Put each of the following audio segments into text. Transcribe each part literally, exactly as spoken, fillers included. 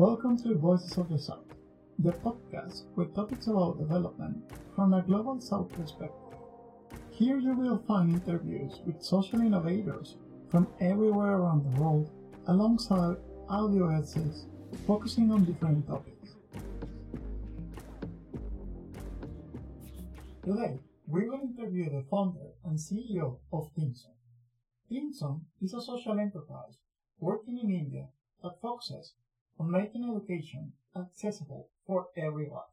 Welcome to The Voices of the South, the podcast with topics about development from a global South perspective. Here you will find interviews with social innovators from everywhere around the world, alongside audio essays focusing on different topics. Today, we will interview the founder and C E O of Thinkzone. Thinkzone is a social enterprise working in India that focuses on making education accessible for everyone.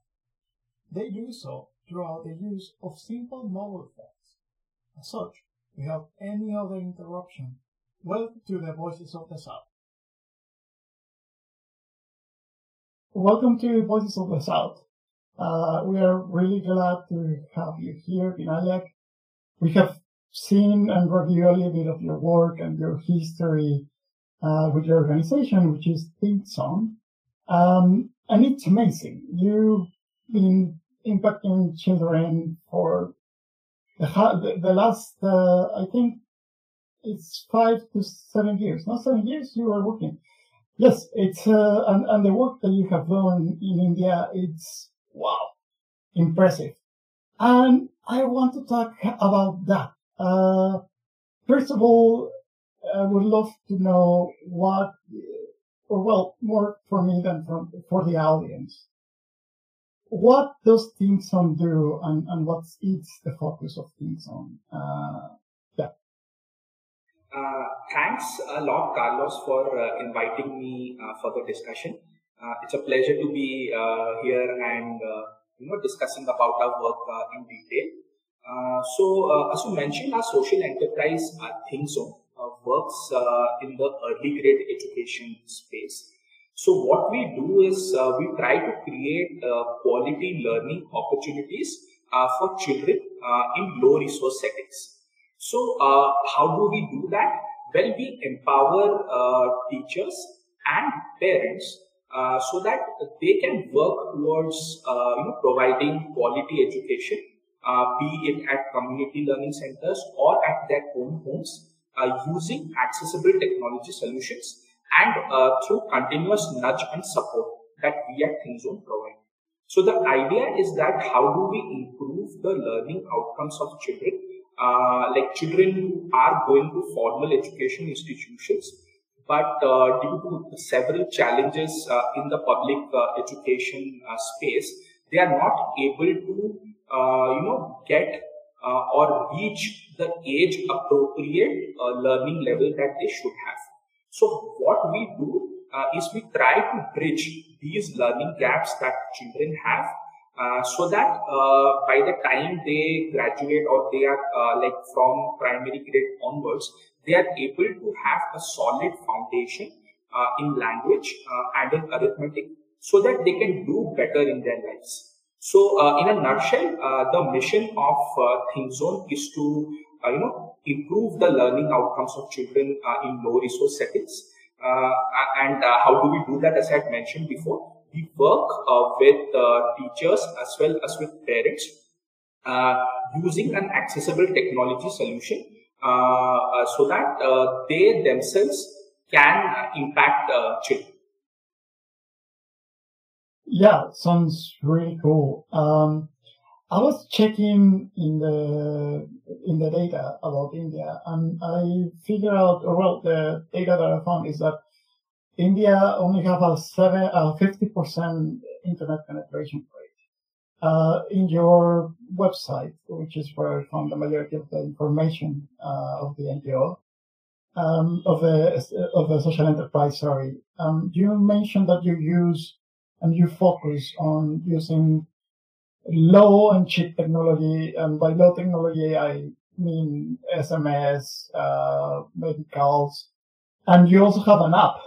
They do so throughout the use of simple mobile phones. As such, without any other interruption, welcome to the Voices of the South. Welcome to Voices of the South. Uh, we are really glad to have you here, Binayak. We have seen and reviewed a little bit of your work and your history Uh, with your organization, which is Thinkzone. Um, and it's amazing. You've been impacting children for the, the, the last, uh, I think it's five to seven years. Not seven years you are working. Yes, it's, uh, and, and the work that you have done in India, it's wow, impressive. And I want to talk about that. Uh, first of all, I would love to know what, or well, more for me than for, for the audience. What does Thinkzone do, and, and what's it's the focus of Thinkzone? Uh, yeah. Uh, thanks a lot, Carlos, for uh, inviting me uh, for the discussion. Uh, it's a pleasure to be uh, here and uh, you know discussing about our work uh, in detail. Uh, so, uh, as you mentioned, our social enterprise uh, Thinkzone Uh, works uh, in the early grade education space. So what we do is uh, we try to create uh, quality learning opportunities uh, for children uh, in low resource settings. So uh, how do we do that? Well, we empower uh, teachers and parents uh, so that they can work towards uh, you know, providing quality education, uh, be it at community learning centers or at their own homes, Uh, using accessible technology solutions and uh, through continuous nudge and support that we at Thinkzone provide. So the idea is that how do we improve the learning outcomes of children, uh, like children who are going to formal education institutions, but uh, due to several challenges uh, in the public uh, education uh, space, they are not able to, uh, you know, get Uh, or reach the age-appropriate uh, learning level that they should have. So what we do uh, is we try to bridge these learning gaps that children have uh, so that uh, by the time they graduate or they are uh, like from primary grade onwards, they are able to have a solid foundation uh, in language uh, and in arithmetic so that they can do better in their lives. So, uh, in a nutshell, uh, the mission of uh, Thinkzone is to, uh, you know, improve the learning outcomes of children uh, in low resource settings. Uh, and uh, how do we do that? As I had mentioned before, we work uh, with uh, teachers as well as with parents uh, using an accessible technology solution uh, uh, so that uh, they themselves can impact uh, children. Yeah, sounds really cool. Um, I was checking in the in the data about India, and I figured out, or well, the data that I found is that India only have a seven, uh, fifty percent internet penetration rate. Uh, in your website, which is where I found the majority of the information uh, of the N G O, um, of the of the social enterprise. Sorry, um, you mentioned that you use. And you focus on using low and cheap technology. And by low technology, I mean S M S, uh, medicals. And you also have an app.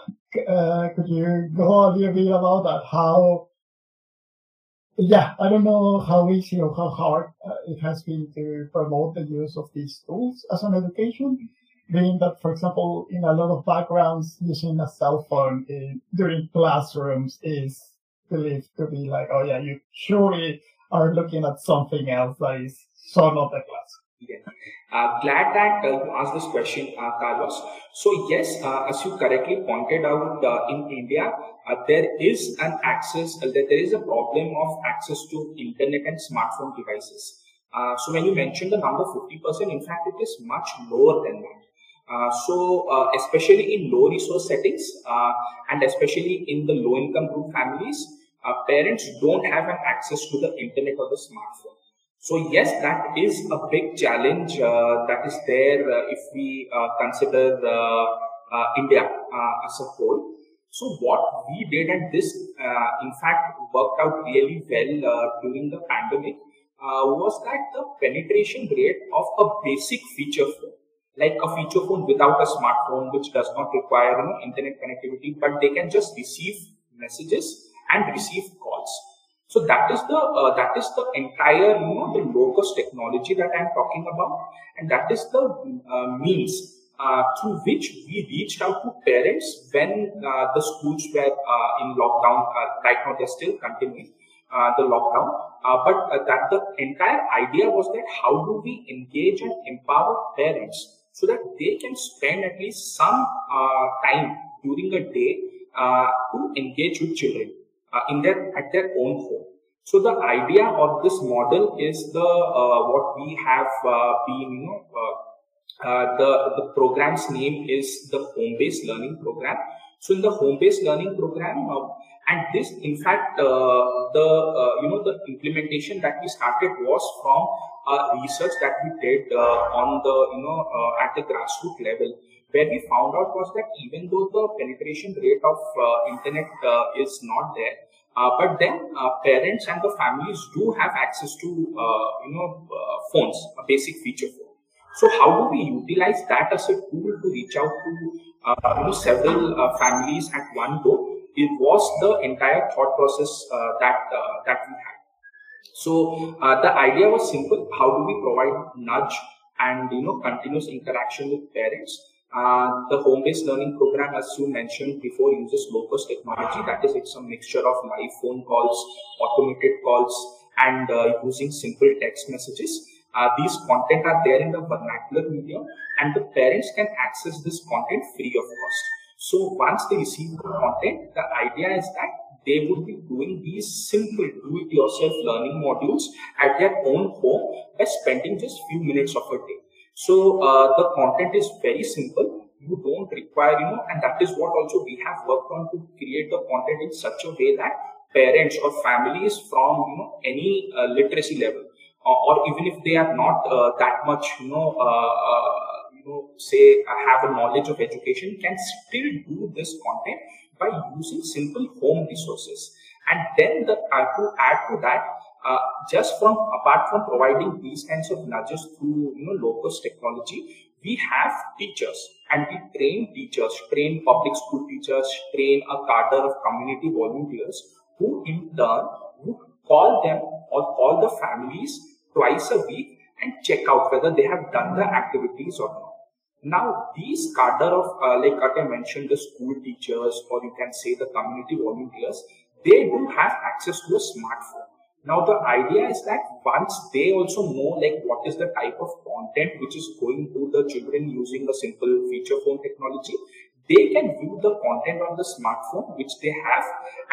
Uh, could you go a little bit about that? How, yeah, I don't know how easy or how hard uh, it has been to promote the use of these tools as an education. Being that, for example, in a lot of backgrounds, using a cell phone in, during classrooms is believed to be like, oh yeah, you surely are looking at something else that is so not the class. Yeah. Uh, glad that uh, you asked this question, uh, Carlos. So yes, uh, as you correctly pointed out, uh, in India, uh, there is an access, uh, there is a problem of access to internet and smartphone devices. Uh, so when you mentioned the number fifty percent, in fact, it is much lower than that. Uh, so uh, especially in low resource settings, uh, and especially in the low income group families, uh, parents don't have an access to the internet or the smartphone. So yes, that is a big challenge uh, that is there uh, if we uh, consider uh, uh, India uh, as a whole. So what we did, and this uh, in fact worked out really well uh, during the pandemic, uh, was that the penetration rate of a basic feature phone, like a feature phone without a smartphone, which does not require you know, internet connectivity, but they can just receive messages and receive calls. So that is the uh, that is the entire you know the low cost technology that I am talking about, and that is the uh, means uh, through which we reached out to parents when uh, the schools were uh, in lockdown. Uh, right now they are still continuing uh, the lockdown, uh, but uh, that the entire idea was that how do we engage and empower parents so that they can spend at least some uh, time during the day uh, to engage with children. Uh, in their at their own home. So the idea of this model is the uh, what we have uh, been you know uh, uh, the the program's name is the home-based learning program. So in the home-based learning program, uh, and this in fact uh, the uh, you know the implementation that we started was from uh, research that we did uh, on the you know uh, at the grassroots level. Where we found out was that even though the penetration rate of uh, internet uh, is not there, uh, but then uh, parents and the families do have access to uh, you know uh, phones, a basic feature phone. So how do we utilize that as a tool to reach out to uh, you know several uh, families at one go? It was the entire thought process uh, that uh, that we had. So uh, the idea was simple: how do we provide nudge and you know continuous interaction with parents? Uh, the home-based learning program, as you mentioned before, uses low-cost technology. That is, it's a mixture of live phone calls, automated calls, and uh, using simple text messages. Uh, these content are there in the vernacular medium, and the parents can access this content free of cost. So once they receive the content, the idea is that they would be doing these simple do-it-yourself learning modules at their own home by spending just few minutes of a day. So uh, the content is very simple. You don't require, you know, and that is what also we have worked on to create the content in such a way that parents or families from you know any uh, literacy level, uh, or even if they are not uh, that much, you know, uh, uh, you know, say have a knowledge of education, can still do this content by using simple home resources. And then the uh, to add to that. Uh, just from apart from providing these kinds of nudges through you know low-cost technology, we have teachers, and we train teachers, train public school teachers, train a cadre of community volunteers who in turn would call them or call the families twice a week and check out whether they have done the activities or not. Now these cadre of uh, like I mentioned, the school teachers, or you can say the community volunteers, they do have access to a smartphone. Now the idea is that once they also know like what is the type of content which is going to the children using the simple feature phone technology, they can view the content on the smartphone which they have,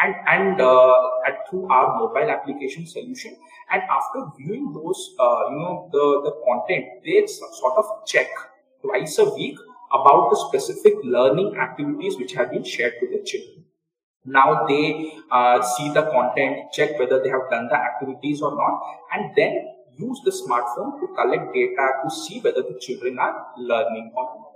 and and uh, at, through our mobile application solution. And after viewing those, uh, you know, the the content, they sort of check twice a week about the specific learning activities which have been shared with the children. Now they uh, see the content, check whether they have done the activities or not, and then use the smartphone to collect data to see whether the children are learning or not.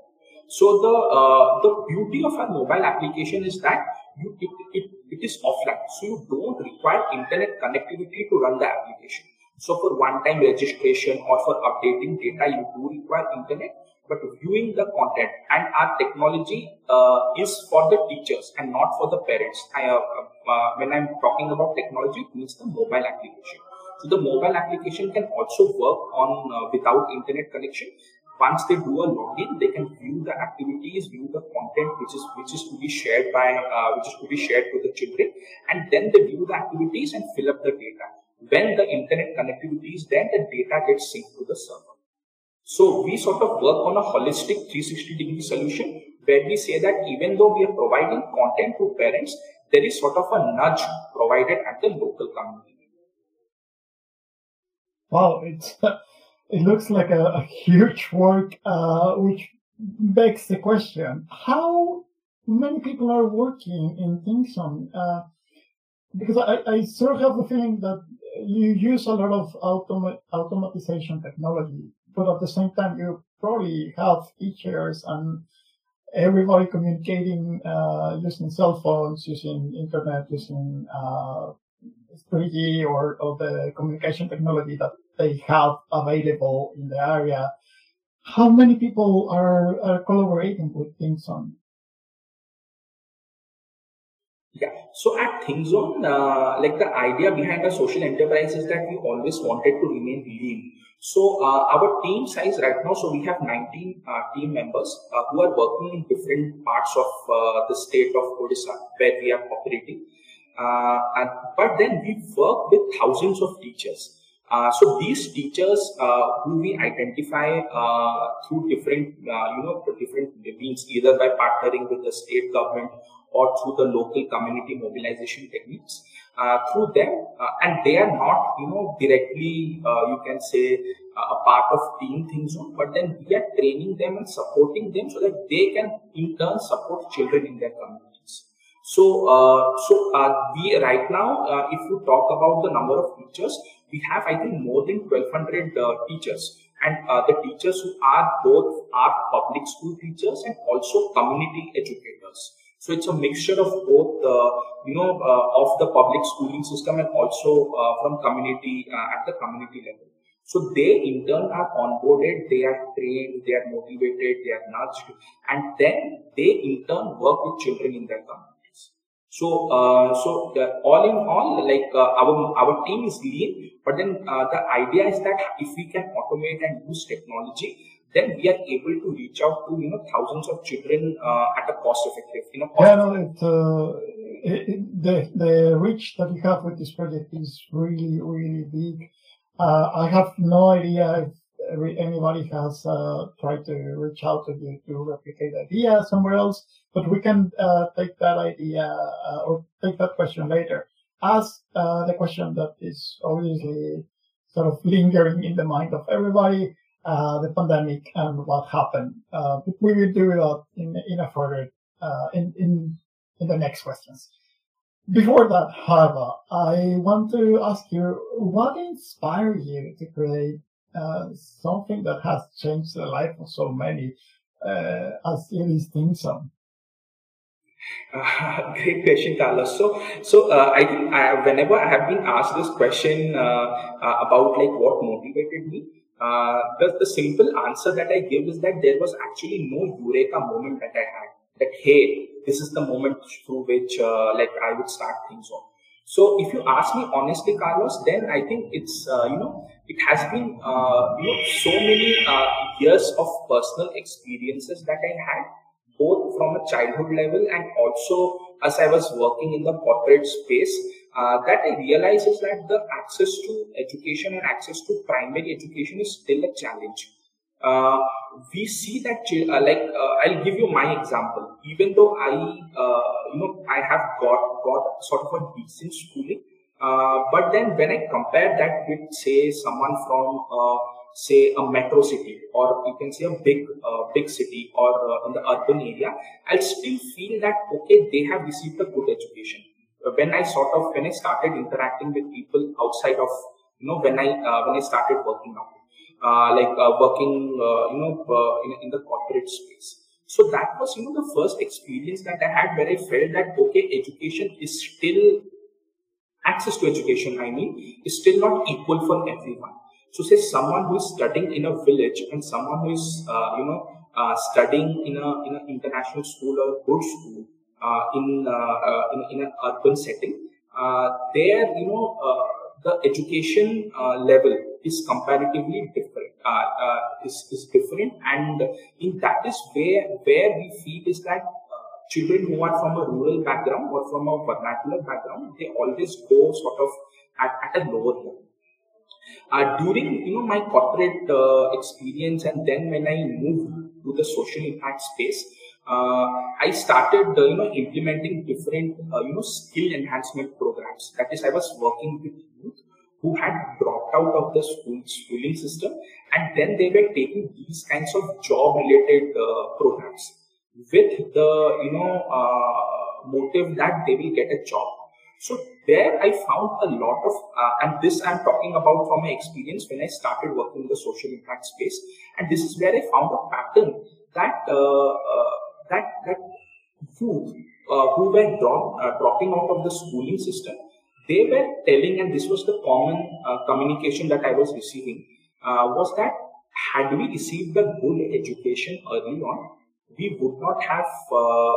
So the uh, the beauty of a mobile application is that you, it, it, it is offline, so you don't require internet connectivity to run the application. So for one-time registration or for updating data, you do require internet. But viewing the content, and our technology uh, is for the teachers and not for the parents. I, uh, uh, when I'm talking about technology, it means the mobile application. So the mobile application can also work on uh, without internet connection. Once they do a login, they can view the activities, view the content which is which is to be shared by uh, which is to be shared with the children, and then they view the activities and fill up the data. When the internet connectivity is there, the data gets synced to the server. So we sort of work on a holistic three sixty degree solution where we say that even though we are providing content to parents, there is sort of a nudge provided at the local community. Wow, it's, it looks like a, a huge work, uh, which begs the question, how many people are working in Thinkzone? Uh, because I, I sort of have the feeling that you use a lot of automa automatization technology, but at the same time, you probably have teachers and everybody communicating uh, using cell phones, using internet, using uh, three G or, or the communication technology that they have available in the area. How many people are, are collaborating with Thinkzone? Yeah, so at Thinkzone, uh, like the idea behind our social enterprise is that we always wanted to remain lean. So uh, our team size right now, so we have nineteen uh, team members uh, who are working in different parts of uh, the state of Odisha where we are operating. Uh, and, but then we work with thousands of teachers. Uh, so these teachers uh, who we identify uh, through different, uh, you know, different means, either by partnering with the state government or through the local community mobilization techniques, uh, through them, uh, and they are not, you know, directly, uh, you can say, uh, a part of Team Thinkzone, but then we are training them and supporting them so that they can in turn support children in their communities. So, uh, so uh, we right now, uh, if you talk about the number of teachers, we have, I think, more than twelve hundred uh, teachers. And uh, the teachers who are both are public school teachers and also community educators. So it's a mixture of both, uh, you know, uh, of the public schooling system and also uh, from community, uh, at the community level. So they in turn are onboarded, they are trained, they are motivated, they are nudged, and then they in turn work with children in their communities. So, uh, so the, all in all, like uh, our, our team is lean, but then uh, the idea is that if we can automate and use technology, then we are able to reach out to, you know, thousands of children uh, at a cost-effective, you know. Cost yeah, no, it, uh, it, it, the the reach that we have with this project is really, really big. Uh, I have no idea if anybody has uh, tried to reach out to you to replicate ideas somewhere else, but we can uh, take that idea uh, or take that question later. As uh, the question that is obviously sort of lingering in the mind of everybody. Uh, the pandemic and what happened. Uh, we will do that in in a further uh, in in in the next questions. Before that, however, I want to ask you what inspired you to create uh, something that has changed the life of so many, uh, as it is Thinkzone. Uh, great question, Carlos. So, so uh, I think I, whenever I have been asked this question uh, uh, about like what motivated me. Uh, the, the simple answer that I give is that there was actually no eureka moment that I had, that hey, this is the moment through which uh, like I would start Thinkzone. So if you ask me honestly, Carlos, then I think it's, uh, you know, it has been, uh, you know, so many uh, years of personal experiences that I had, both from a childhood level and also as I was working in the corporate space, uh, that I realize is that the access to education and access to primary education is still a challenge. Uh, we see that, uh, like, uh, I'll give you my example. Even though I, uh, you know, I have got, got sort of a decent schooling, uh, but then when I compare that with, say, someone from, uh, say, a metro city, or you can say a big, uh, big city, or uh, in the urban area, I'll still feel that, okay, they have received a good education. When I sort of, when I started interacting with people outside of, you know, when I, uh, when I started working out, uh, like uh, working, uh, you know, uh, in, in the corporate space. So that was, you know, the first experience that I had where I felt that, okay, education is still, access to education, I mean, is still not equal for everyone. So say someone who is studying in a village and someone who is, uh, you know, uh, studying in a, in an international school or good school, Uh, in, uh, uh, in in an urban setting, uh, there you know uh, the education uh, level is comparatively different. Uh, uh, is is different, and in that is where where we feel is that uh, children who are from a rural background or from a vernacular background, they always go sort of at, at a lower level. Uh, during you know my corporate uh, experience, and then when I moved to the social impact space, uh, I started uh, you know implementing different uh, you know skill enhancement programs. That is, I was working with youth who had dropped out of the school schooling system, and then they were taking these kinds of job related uh, programs with the you know uh, motive that they will get a job. So there I found a lot of, uh, and this I'm talking about from my experience when I started working in the social impact space, and this is where I found a pattern that uh, uh, that that youth uh, who were drop, uh, dropping out of the schooling system, they were telling, and this was the common uh, communication that I was receiving, uh, was that had we received a good education early on, we would not have uh,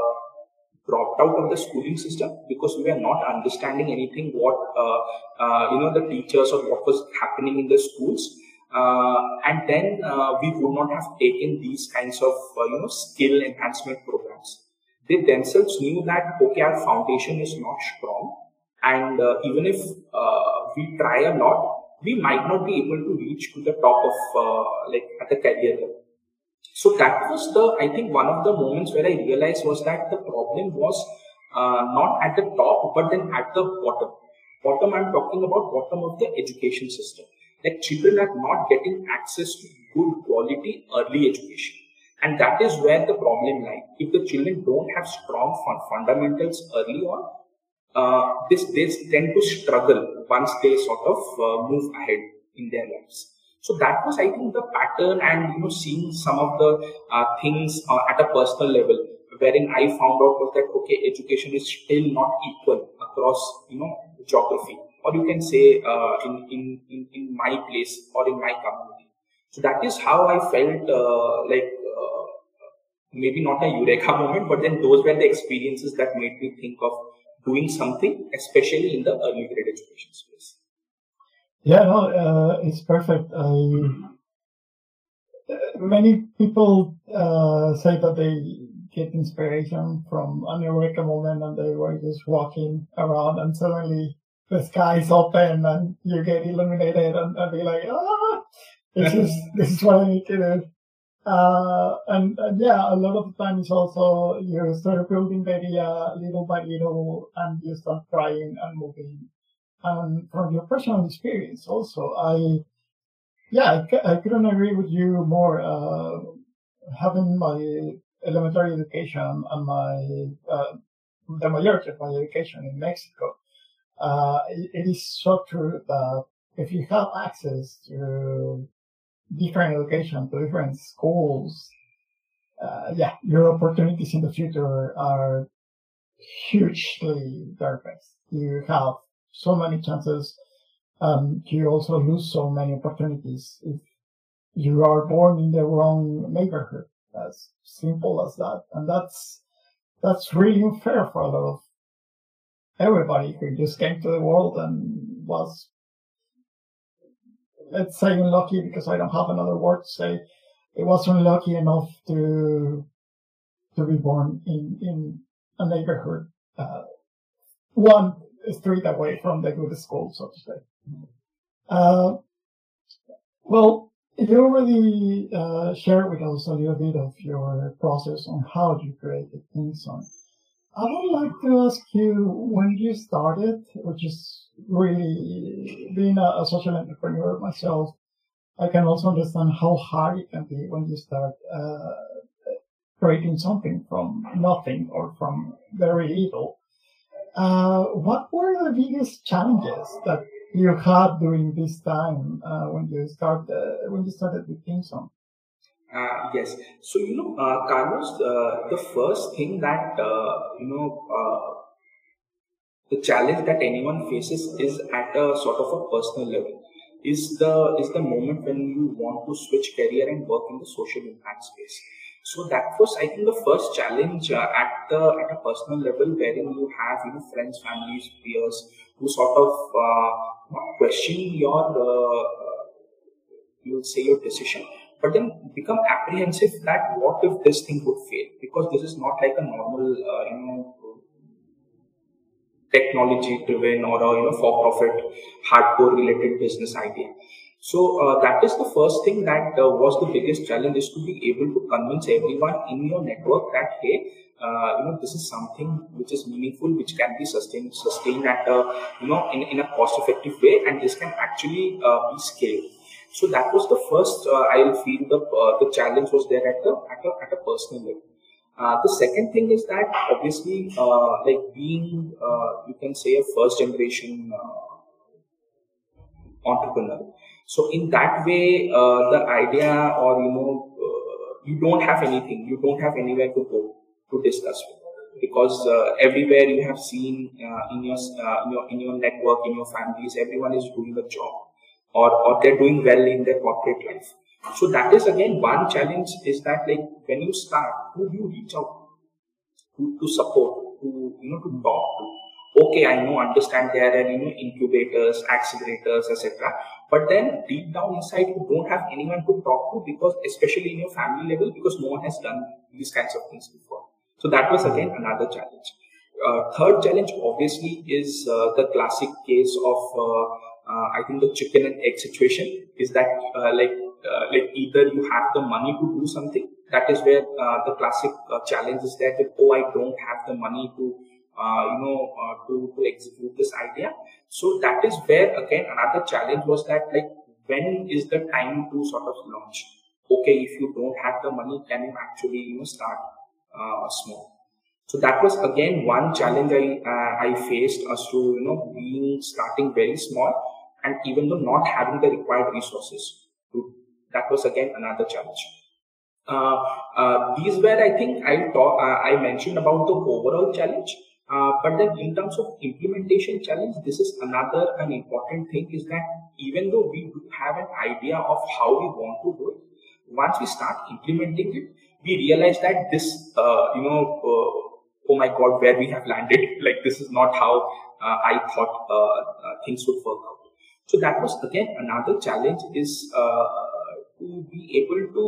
dropped out of the schooling system, because we were not understanding anything what uh, uh, you know the teachers or what was happening in the schools, uh, and then uh, we would not have taken these kinds of uh, you know skill enhancement programs. They themselves knew that okay, our foundation is not strong, and uh, even if uh, we try a lot, we might not be able to reach to the top of uh, like at the career level. So that was the, I think one of the moments where I realized was that the problem was uh, not at the top, but then at the bottom. Bottom, I'm talking about bottom of the education system. Like children are not getting access to good quality early education. And that is where the problem lies. If the children don't have strong fun fundamentals early on, uh, this, they tend to struggle once they sort of uh, move ahead in their lives. So that was, I think, the pattern, and you know, seeing some of the uh, things uh, at a personal level, wherein I found out was that okay, education is still not equal across you know geography, or you can say uh, in, in in in my place or in my community. So that is how I felt uh, like uh, maybe not a eureka moment, but then those were the experiences that made me think of doing something, especially in the early grade education space. Yeah, no, uh, it's perfect. I, mm-hmm. Many people uh, say that they get inspiration from an Eureka moment, and they were just walking around and suddenly the skies open and you get illuminated and, and be like, ah, this is, this is what I need to do. Uh, and, and yeah, a lot of times also you start building the idea little by little and you start trying and moving. And from your personal experience also, I, yeah, I, I couldn't agree with you more. Uh, having my elementary education and my, uh, the majority of my education in Mexico, uh, it, it is so true that if you have access to different education, to different schools, uh, yeah, your opportunities in the future are hugely diverse. You have so many chances, um, you also lose so many opportunities if you are born in the wrong neighborhood. As simple as that. And that's, that's really unfair for a lot of everybody who just came to the world and was, let's say unlucky, because I don't have another word to say. It was unlucky enough to, to be born in, in a neighborhood, uh, one, straight away from the good school, so to say. Uh, well, you already uh, shared with us a little bit of your process on how you created Thinkzone. I would like to ask you, when you started, which is really, being a, a social entrepreneur myself, I can also understand how hard it can be when you start uh, creating something from nothing or from very little. Uh, what were the biggest challenges that you had during this time uh, when you started uh, when you started with Thinkzone? Uh, yes, so you know, uh, Carlos, uh, the first thing that uh, you know, uh, the challenge that anyone faces is at a sort of a personal level. Is the is the moment when you want to switch career and work in the social impact space. So that was, I think, the first challenge uh, at the at a personal level, wherein you have you know friends, families, peers who sort of uh, not question your uh, you would say your decision, but then become apprehensive that what if this thing would fail, because this is not like a normal uh, you know technology driven or a you know for profit hardcore related business idea. So uh, that is the first thing that uh, was the biggest challenge, is to be able to convince everyone in your network that, hey, uh, you know, this is something which is meaningful, which can be sustained, sustained at a, you know, in, in a cost-effective way, and this can actually uh, be scaled. So that was the first, uh, I feel, the uh, the challenge was there at the at a at a personal level. Uh, the second thing is that obviously, uh, like being, uh, you can say, a first generation uh, entrepreneur. So in that way, uh, the idea, or you know, uh, you don't have anything, you don't have anywhere to go to discuss with, because uh, everywhere you have seen uh, in your uh, in your in your network, in your families, everyone is doing a job, or or they're doing well in their corporate life. So that is again one challenge, is that like when you start, who do you reach out to, to support, to, you know, to talk to? Okay, I know, understand there are, you know, incubators, accelerators, et cetera. But then deep down inside, you don't have anyone to talk to, because especially in your family level, because no one has done these kinds of things before. So that was again another challenge. Uh, third challenge obviously is uh, the classic case of uh, uh, I think the chicken and egg situation, is that uh, like Uh, like either you have the money to do something, that is where uh, the classic uh, challenge is that, oh, I don't have the money to uh, you know uh, to, to execute this idea. So that is where again another challenge was that, like, when is the time to sort of launch? Okay, if you don't have the money, can you actually, you know, start uh, small? So that was again one challenge I uh, I faced, as to, you know, being starting very small, and even though not having the required resources. That was again another challenge. Uh, uh, these were, I think, I talk, uh, I mentioned about the overall challenge, uh, but then in terms of implementation challenge, this is another an important thing, is that even though we do have an idea of how we want to do it, once we start implementing it, we realize that this, uh, you know, uh, oh my God, where we have landed, like this is not how uh, I thought uh, uh, things would work out. So that was again another challenge, is uh, to be able to,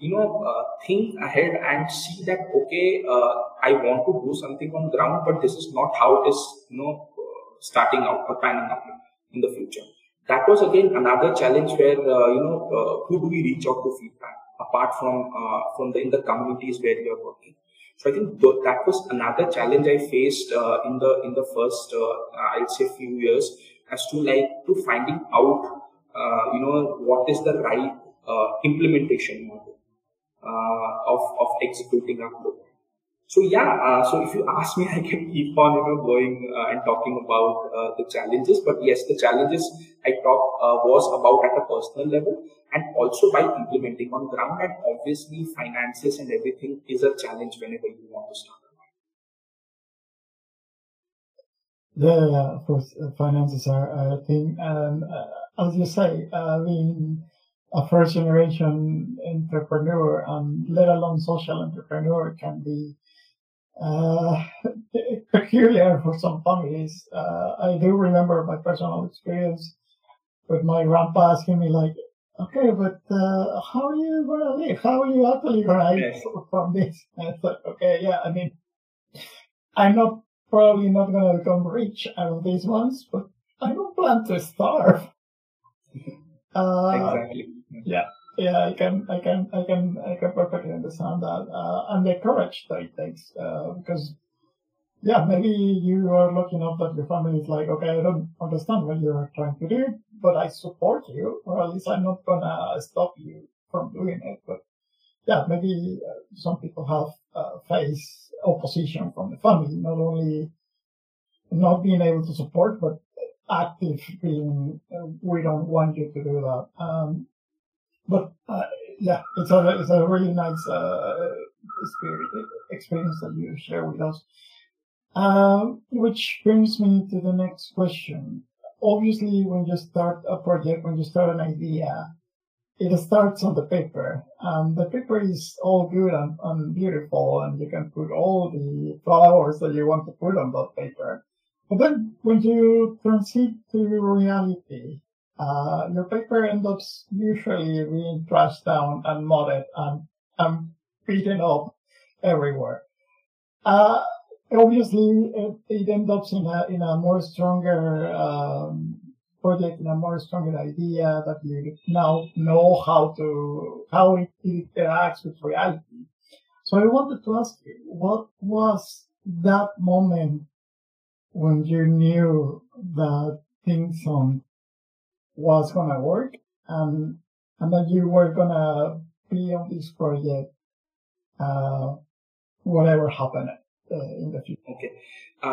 you know, uh, think ahead and see that, okay, uh, I want to do something on ground, but this is not how it is, you know, uh, starting out or panning out in the future. That was again another challenge where, uh, you know, uh, who do we reach out to feedback apart from uh, from the in the communities where we are working. So I think th that was another challenge I faced uh, in the in the first, uh, I'd say, few years, as to like to finding out, uh, you know, what is the right Uh, implementation model uh, of of executing our program. So yeah, uh, so if you ask me, I can keep on, you know, going uh, and talking about uh, the challenges. But yes, the challenges I talked uh, was about at a personal level, and also by implementing on ground. And obviously, finances and everything is a challenge whenever you want to start. Yeah, yeah, of course, uh, finances are a thing, and uh, as you say, I mean, a first generation entrepreneur, and let alone social entrepreneur, can be uh, peculiar for some families. Uh, I do remember my personal experience with my grandpa asking me, like, okay, but uh, how are you going to live? How are you actually going to live from this? And I thought, okay, yeah, I mean, I'm not probably not going to become rich out of these ones, but I don't plan to starve. Uh, exactly. Yeah, yeah, I can, I can, I can, I can perfectly understand that, uh, and the courage that it takes, uh, because, yeah, maybe you are lucky enough that your family is like, okay, I don't understand what you're trying to do, but I support you, or at least I'm not gonna stop you from doing it. But yeah, maybe uh, some people have uh, faced opposition from the family, not only not being able to support, but active being, uh, we don't want you to do that. Um, but uh, yeah, it's a, it's a really nice uh, experience that you share with us. Uh, which brings me to the next question. Obviously, when you start a project, when you start an idea, it starts on the paper. Um, the paper is all good and, and beautiful, and you can put all the flowers that you want to put on that paper. But then when you transit to reality, uh, your paper ends up usually being trashed down and modded and, and beaten up everywhere. Uh, obviously, it, it ends up in a, in a more stronger um, project and a more stronger idea that you now know how to, how it interacts with reality. So I wanted to ask you, what was that moment when you knew that Thinkzone was going to work and, and that you were going to be on this project, uh, whatever happened uh, in the future? Okay. Uh,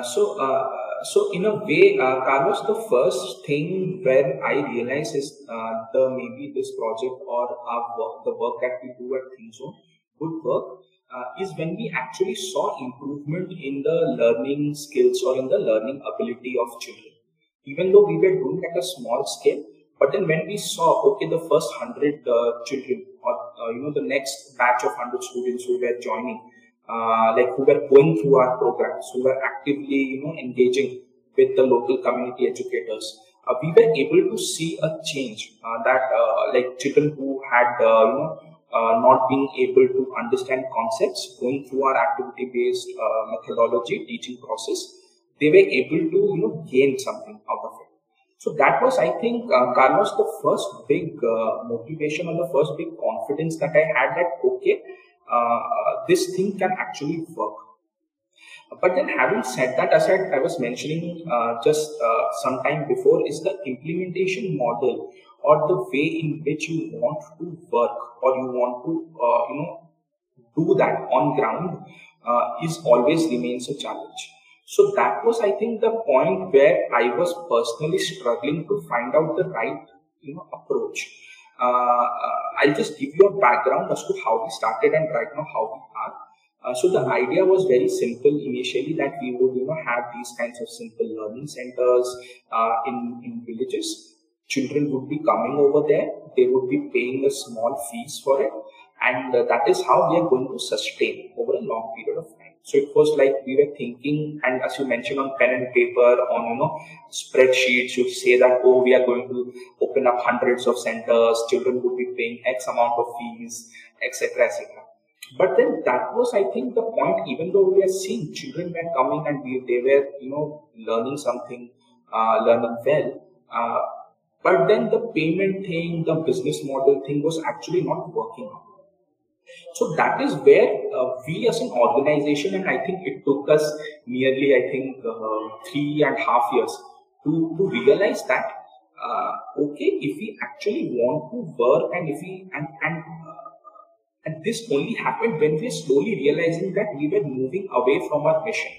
uh, so, uh, so in a way, uh, Carlos, the first thing where I realized is uh, the maybe this project or our work, the work that we do at Thinkzone would work uh, is when we actually saw improvement in the learning skills or in the learning ability of children. Even though we were doing at a small scale, but then when we saw, okay, the first hundred uh, children or, uh, you know, the next batch of hundred students who were joining, Uh, like who were going through our programs, who were actively, you know, engaging with the local community educators. Uh, we were able to see a change uh, that, uh, like children who had, uh, you know, uh, not been able to understand concepts, going through our activity-based uh, methodology teaching process, they were able to, you know, gain something out of it. So that was, I think, uh, Carlos, the first big uh, motivation or the first big confidence that I had that, okay, Uh, this thing can actually work. But then having said that, as I, I was mentioning uh, just uh, some time before, is the implementation model or the way in which you want to work or you want to uh, you know do that on ground uh, is always remains a challenge. So that was, I think, the point where I was personally struggling to find out the right you know approach. Uh, I'll just give you a background as to how we started and right now how we are. Uh, so the idea was very simple initially, that we would you know have these kinds of simple learning centers uh, in, in villages. Children would be coming over there, they would be paying a small fees for it, and uh, that is how we are going to sustain over a long period of time. So it was like we were thinking, and as you mentioned, on pen and paper, on you know spreadsheets, you say that, oh, we are going to open up hundreds of centers, children would be paying X amount of fees, et cetera, et cetera. But then that was, I think, the point. Even though we are seeing children were coming and we, they were you know learning something, uh, learning well, uh, but then the payment thing, the business model thing was actually not working out. So that is where uh, we as an organization, and I think it took us nearly, I think, uh, three and a half years to, to realize that, uh, okay, if we actually want to work, and if we, and, and, uh, and this only happened when we are slowly realizing that we were moving away from our mission.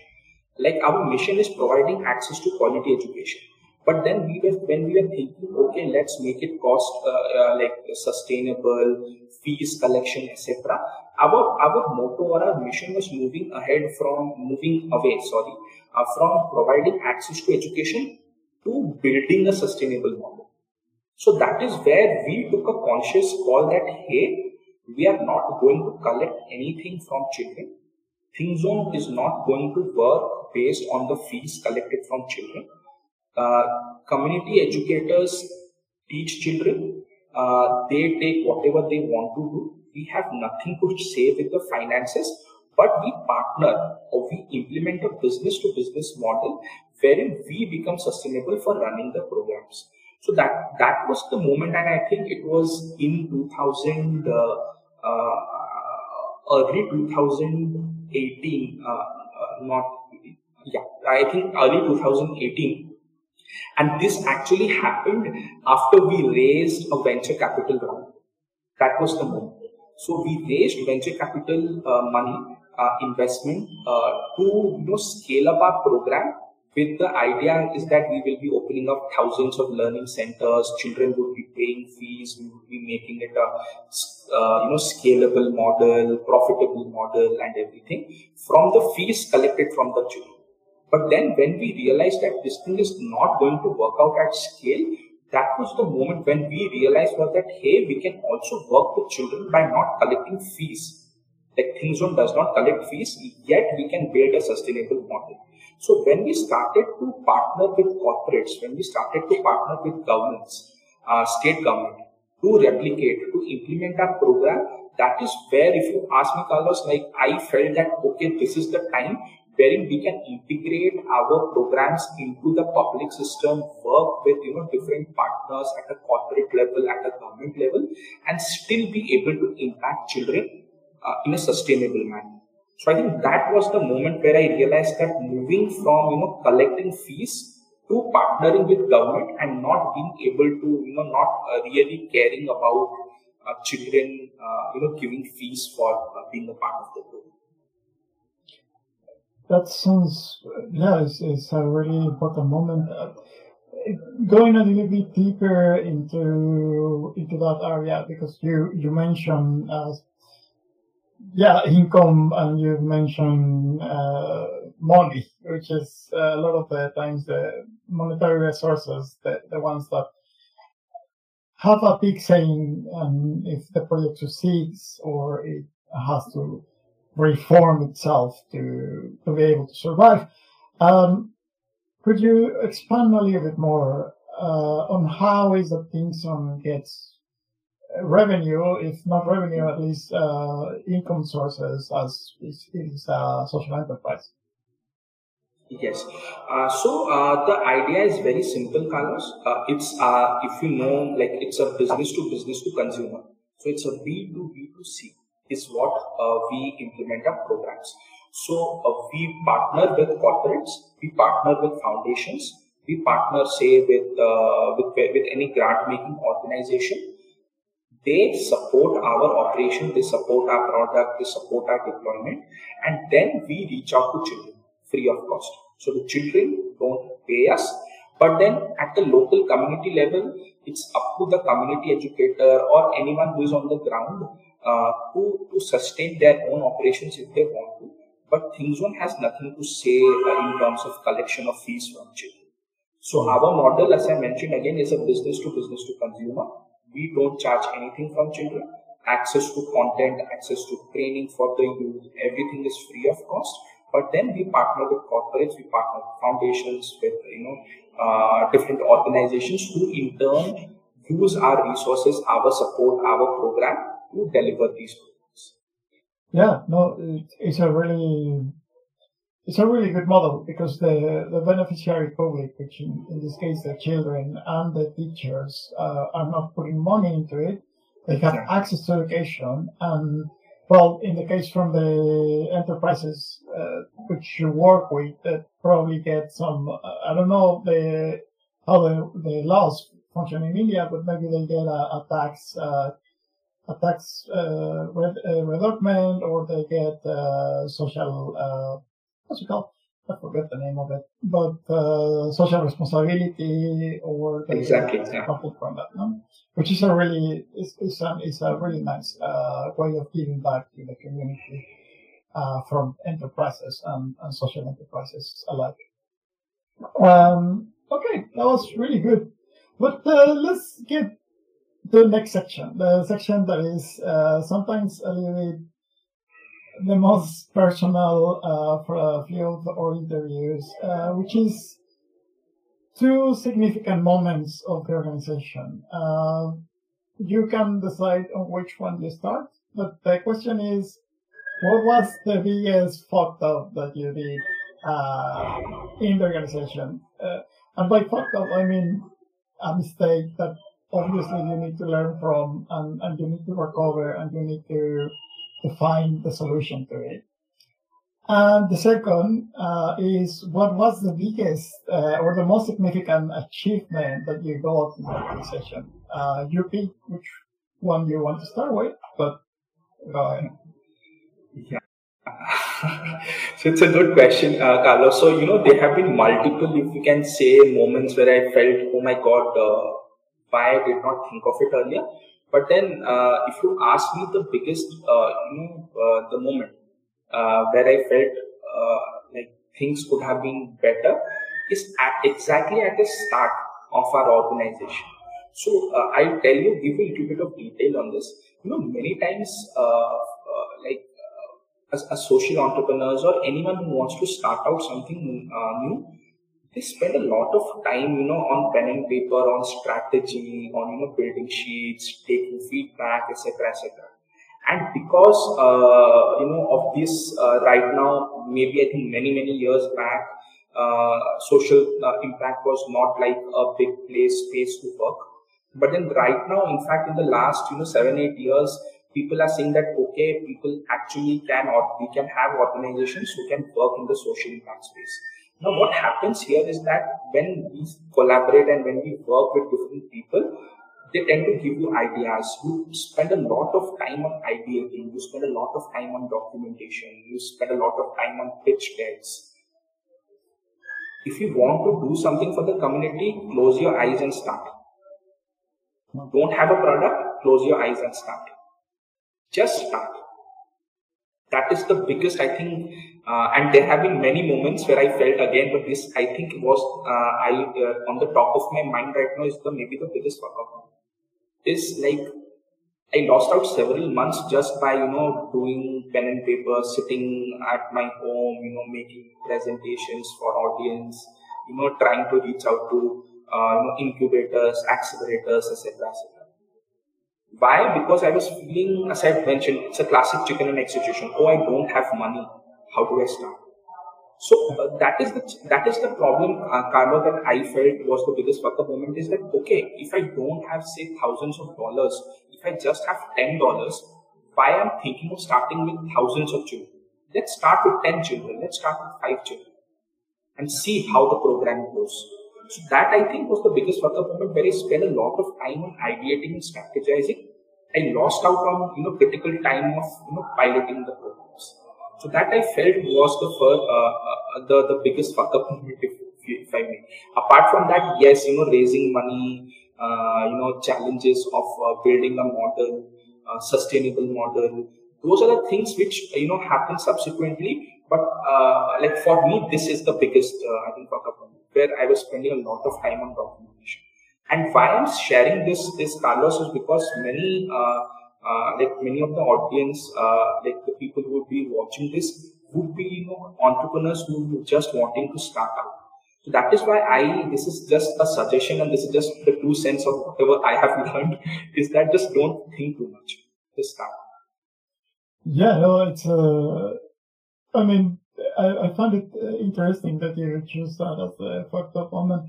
Like our mission is providing access to quality education. But then we were, when we were thinking, okay, let's make it cost, uh, uh, like sustainable, fees collection, et cetera. Our, our motto or our mission was moving ahead from, moving away, sorry, uh, from providing access to education to building a sustainable model. So that is where we took a conscious call that, hey, we are not going to collect anything from children. Thinkzone is not going to work based on the fees collected from children. Uh, community educators teach children, uh, they take whatever they want to do. We have nothing to say with the finances, but we partner or we implement a business to business model wherein we become sustainable for running the programs. So that, that was the moment, and I think it was in two thousand, uh, uh, early twenty eighteen, uh, uh, not, yeah, I think early two thousand eighteen. And this actually happened after we raised a venture capital round. That was the moment. So we raised venture capital uh, money, uh, investment uh, to you know, scale up our program, with the idea is that we will be opening up thousands of learning centers, children would be paying fees, we would be making it a uh, you know, scalable model, profitable model and everything from the fees collected from the children. But then when we realized that this thing is not going to work out at scale, that was the moment when we realized was that, hey, we can also work with children by not collecting fees. Like Thinkzone does not collect fees, yet we can build a sustainable model. So when we started to partner with corporates, when we started to partner with governments, uh, state government, to replicate, to implement our program, that is where, if you ask me, Carlos, like I felt that, okay, this is the time wherein we can integrate our programs into the public system, work with, you know, different partners at a corporate level, at a government level, and still be able to impact children uh, in a sustainable manner. So I think that was the moment where I realized that moving from, you know, collecting fees to partnering with government and not being able to, you know, not uh, really caring about uh, children, uh, you know, giving fees for uh, being a part of the program. That sounds, yeah, it's, it's a really important moment. Uh, going a little bit deeper into into that area, because you, you mentioned, uh, yeah, income, and you mentioned uh, money, which is a lot of the times the monetary resources, the, the ones that have a big saying um, if the project succeeds or it has to reform itself to, to be able to survive. Um, could you expand a little bit more uh, on how is that Thinkzone gets revenue, if not revenue, at least uh, income sources, as it is a social enterprise? Yes. Uh, so uh, the idea is very simple, Carlos. Uh, it's, uh, if you know, like it's a business to business to consumer. So it's a B to B to C is what uh, we implement our programs. So uh, we partner with corporates, we partner with foundations, we partner, say, with, uh, with, with any grant making organization. They support our operation, they support our product, they support our deployment, and then we reach out to children free of cost. So the children don't pay us, but then at the local community level, it's up to the community educator or anyone who is on the ground uh, to, to sustain their own operations if they want to. But Thinkzone has nothing to say uh, in terms of collection of fees from children. So our model, as I mentioned again, is a business to business to consumer. We don't charge anything from children. Access to content, access to training for the youth, everything is free of cost. But then we partner with corporates, we partner with foundations, with, you know, uh, different organizations who in turn use our resources, our support, our program to deliver these programs. Yeah, no, it, it's a really, it's a really good model, because the the beneficiary public, which in, in this case the children and the teachers, uh, are not putting money into it. They have access to education and. Well, in the case from the enterprises uh, which you work with, that probably get some, I don't know the how the, the laws function in India, but maybe they get a, a tax uh, a tax uh, red, uh, reduction, or they get uh, social, uh, what's it called? I forget the name of it, but uh, social responsibility, or they exactly get, uh, yeah. profit from that, no? Which is a really, it's, it's, a, it's a really nice uh, way of giving back to the community uh, from enterprises and, and social enterprises alike. Um, okay, that was really good. But uh, let's get to the next section, the section that is uh, sometimes a little bit the most personal uh, for a few of our interviews, uh, which is two significant moments of the organization. Uh, you can decide on which one you start, but the question is, what was the biggest fuck up that you did uh, in the organization? Uh, and by fuck up, I mean a mistake that obviously you need to learn from, and, and you need to recover, and you need to, to find the solution to it. And the second uh, is, what was the biggest uh, or the most significant achievement that you got in the organization? Uh, you pick which one you want to start with, but go ahead. Yeah. So it's a good question, uh, Carlos. So, you know, there have been multiple, if you can say, moments where I felt, oh my God, uh, why I did not think of it earlier. But then, uh, if you ask me the biggest, uh, you know, uh, the moment, Uh, where I felt uh, like things could have been better is at exactly at the start of our organization. So uh, I'll tell you, give you a little bit of detail on this. You know, many times, uh, uh, like uh, as, as social entrepreneurs or anyone who wants to start out something uh, new, they spend a lot of time, you know, on pen and paper, on strategy, on, you know, building sheets, taking feedback, et cetera, et cetera. And because, uh, you know, of this uh, right now, maybe I think many, many years back, uh, social uh, impact was not like a big place, space to work. But then right now, in fact, in the last, you know, seven, eight years, people are saying that, okay, people actually can, or we can have organizations who can work in the social impact space. Now, what happens here is that when we collaborate and when we work with different people, they tend to give you ideas. You spend a lot of time on ideating, you spend a lot of time on documentation, you spend a lot of time on pitch decks. If you want to do something for the community, close your eyes and start. Don't have a product, close your eyes and start. Just start. That is the biggest, I think, uh, and there have been many moments where I felt again, but this, I think, was uh, I uh, on the top of my mind right now is the maybe the biggest fuck up. Is like I lost out several months just by you know doing pen and paper, sitting at my home, you know, making presentations for audience, you know, trying to reach out to uh, you know incubators, accelerators, et cetera. Why? Because I was feeling, as I mentioned, it's a classic chicken and egg situation. Oh, I don't have money. How do I start? So uh, that is the that is the problem, uh, Carlos, that I felt was the biggest fuck up moment is that, okay, if I don't have, say, thousands of dollars, if I just have ten dollars, why I'm thinking of starting with thousands of children? Let's start with ten children. Let's start with five children and see how the program goes. So that, I think, was the biggest fuck up moment where I spent a lot of time on ideating and strategizing. I lost out on, you know, critical time of, you know, piloting the programs. So that I felt was the first, uh, uh, the, the biggest fuck up moment, if, if I may. Apart from that, yes, you know, raising money, uh, you know, challenges of uh, building a model, uh, sustainable model. Those are the things which, you know, happen subsequently. But uh, like for me, this is the biggest, uh, I think, fuck up moment, where I was spending a lot of time on documentation. And why I'm sharing this, this Carlos, is because many, uh, uh, like many of the audience, uh, like the people who would be watching this, would be, you know, entrepreneurs who were just wanting to start out. So that is why I, this is just a suggestion, and this is just the two cents of whatever I have learned, is that just don't think too much, just start. Yeah, no, it's, uh, I mean, I, I find it interesting that you choose that as a fucked up moment,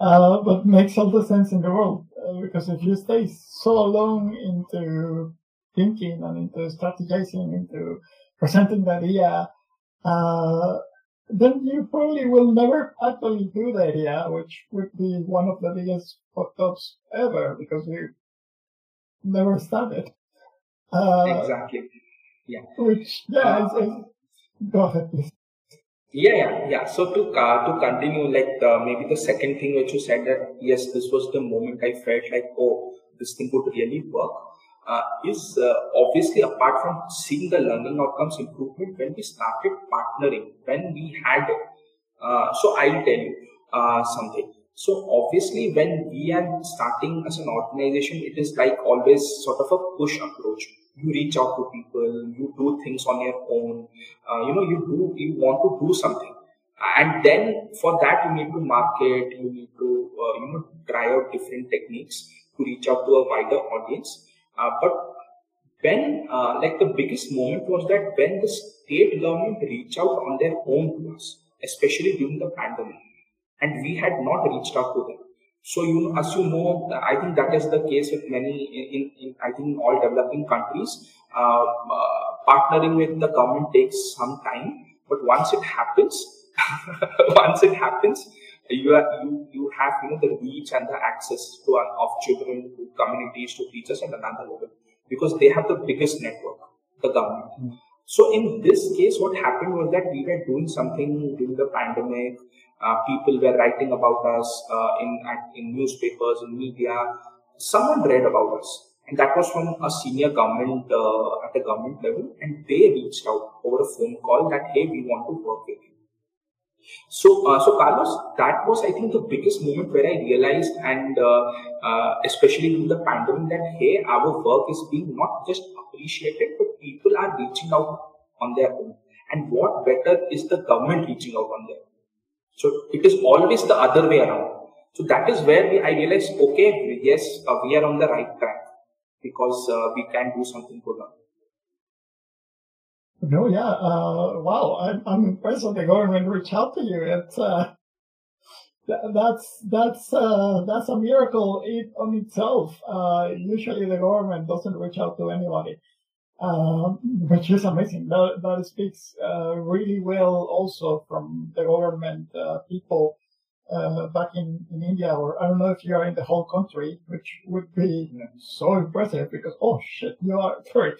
uh, but makes all the sense in the world, uh, because if you stay so long into thinking and into strategizing, into presenting the idea, uh, then you probably will never actually do the idea, which would be one of the biggest fucked ups ever, because you never started. Uh, exactly. Yeah. Which, yeah, it's, it's, go ahead, please. Yeah, yeah, yeah. So to uh, to continue, like the, maybe the second thing which you said, that yes, this was the moment I felt like, oh, this thing would really work, uh, is uh, obviously apart from seeing the learning outcomes improvement, when we started partnering, when we had, uh, so I'll tell you uh, something. So obviously when we are starting as an organization, it is like always sort of a push approach. You reach out to people, you do things on your own, uh, you know, you do, you want to do something. And then for that, you need to market, you need to, uh, you know, try out different techniques to reach out to a wider audience. Uh, but when, uh, like the biggest moment was that when the state government reached out on their own to us, especially during the pandemic, and we had not reached out to them. So, you know, as you know, I think that is the case with many, in, in, in I think, all developing countries. Uh, uh, partnering with the government takes some time, but once it happens, once it happens, you, are, you you have, you know, the reach and the access to uh, of children, to communities, to teachers at another level, because they have the biggest network, the government. Mm-hmm. So, in this case, what happened was that we were doing something during the pandemic. Uh, people were writing about us uh, in in newspapers, in media. Someone read about us, and that was from a senior government uh, at the government level, and they reached out over a phone call that, hey, we want to work with you. So, uh, so Carlos, that was, I think, the biggest moment where I realized, and uh, uh, especially in the pandemic, that, hey, our work is being not just appreciated, but people are reaching out on their own. And what better is the government reaching out on their own? So it is always the other way around. So that is where we, I realized, okay, yes, uh, we are on the right track, because uh, we can do something good. No, yeah. Uh, wow, I'm, I'm impressed that the government reached out to you. It's uh, th that's that's uh, that's a miracle it, on itself. Uh, usually, the government doesn't reach out to anybody, uh, which is amazing. That that speaks uh, really well also from the government uh, people uh, back in, in India, or I don't know if you are in the whole country, which would be so impressive because oh shit, you are sorry.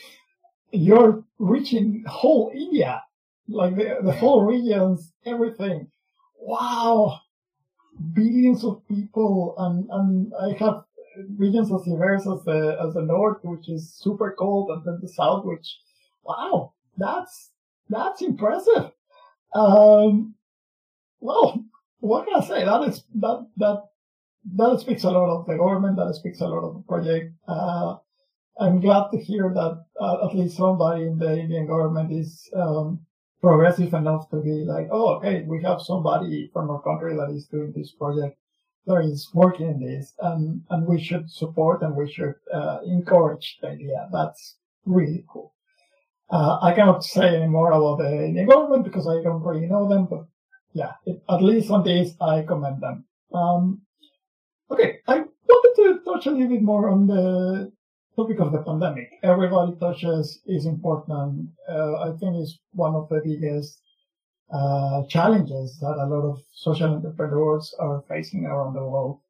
You're reaching whole India, like the, the whole regions, everything. Wow. Billions of people. And, and I have regions as diverse as the, as the north, which is super cold, and then the south, which, wow, that's, that's impressive. Um, well, what can I say? That is, that, that, that speaks a lot of the government. That speaks a lot of the project. Uh, I'm glad to hear that uh, at least somebody in the Indian government is um, progressive enough to be like, oh, okay, we have somebody from our country that is doing this project, that is working in this, and, and we should support and we should uh, encourage the idea. That's really cool. Uh, I cannot say any more about the Indian government because I don't really know them, but yeah, it, at least on this, I commend them. Um, okay, I wanted to touch a little bit more on the topic of the pandemic. Everybody touches is important. Uh, I think it's one of the biggest uh, challenges that a lot of social entrepreneurs are facing around the world.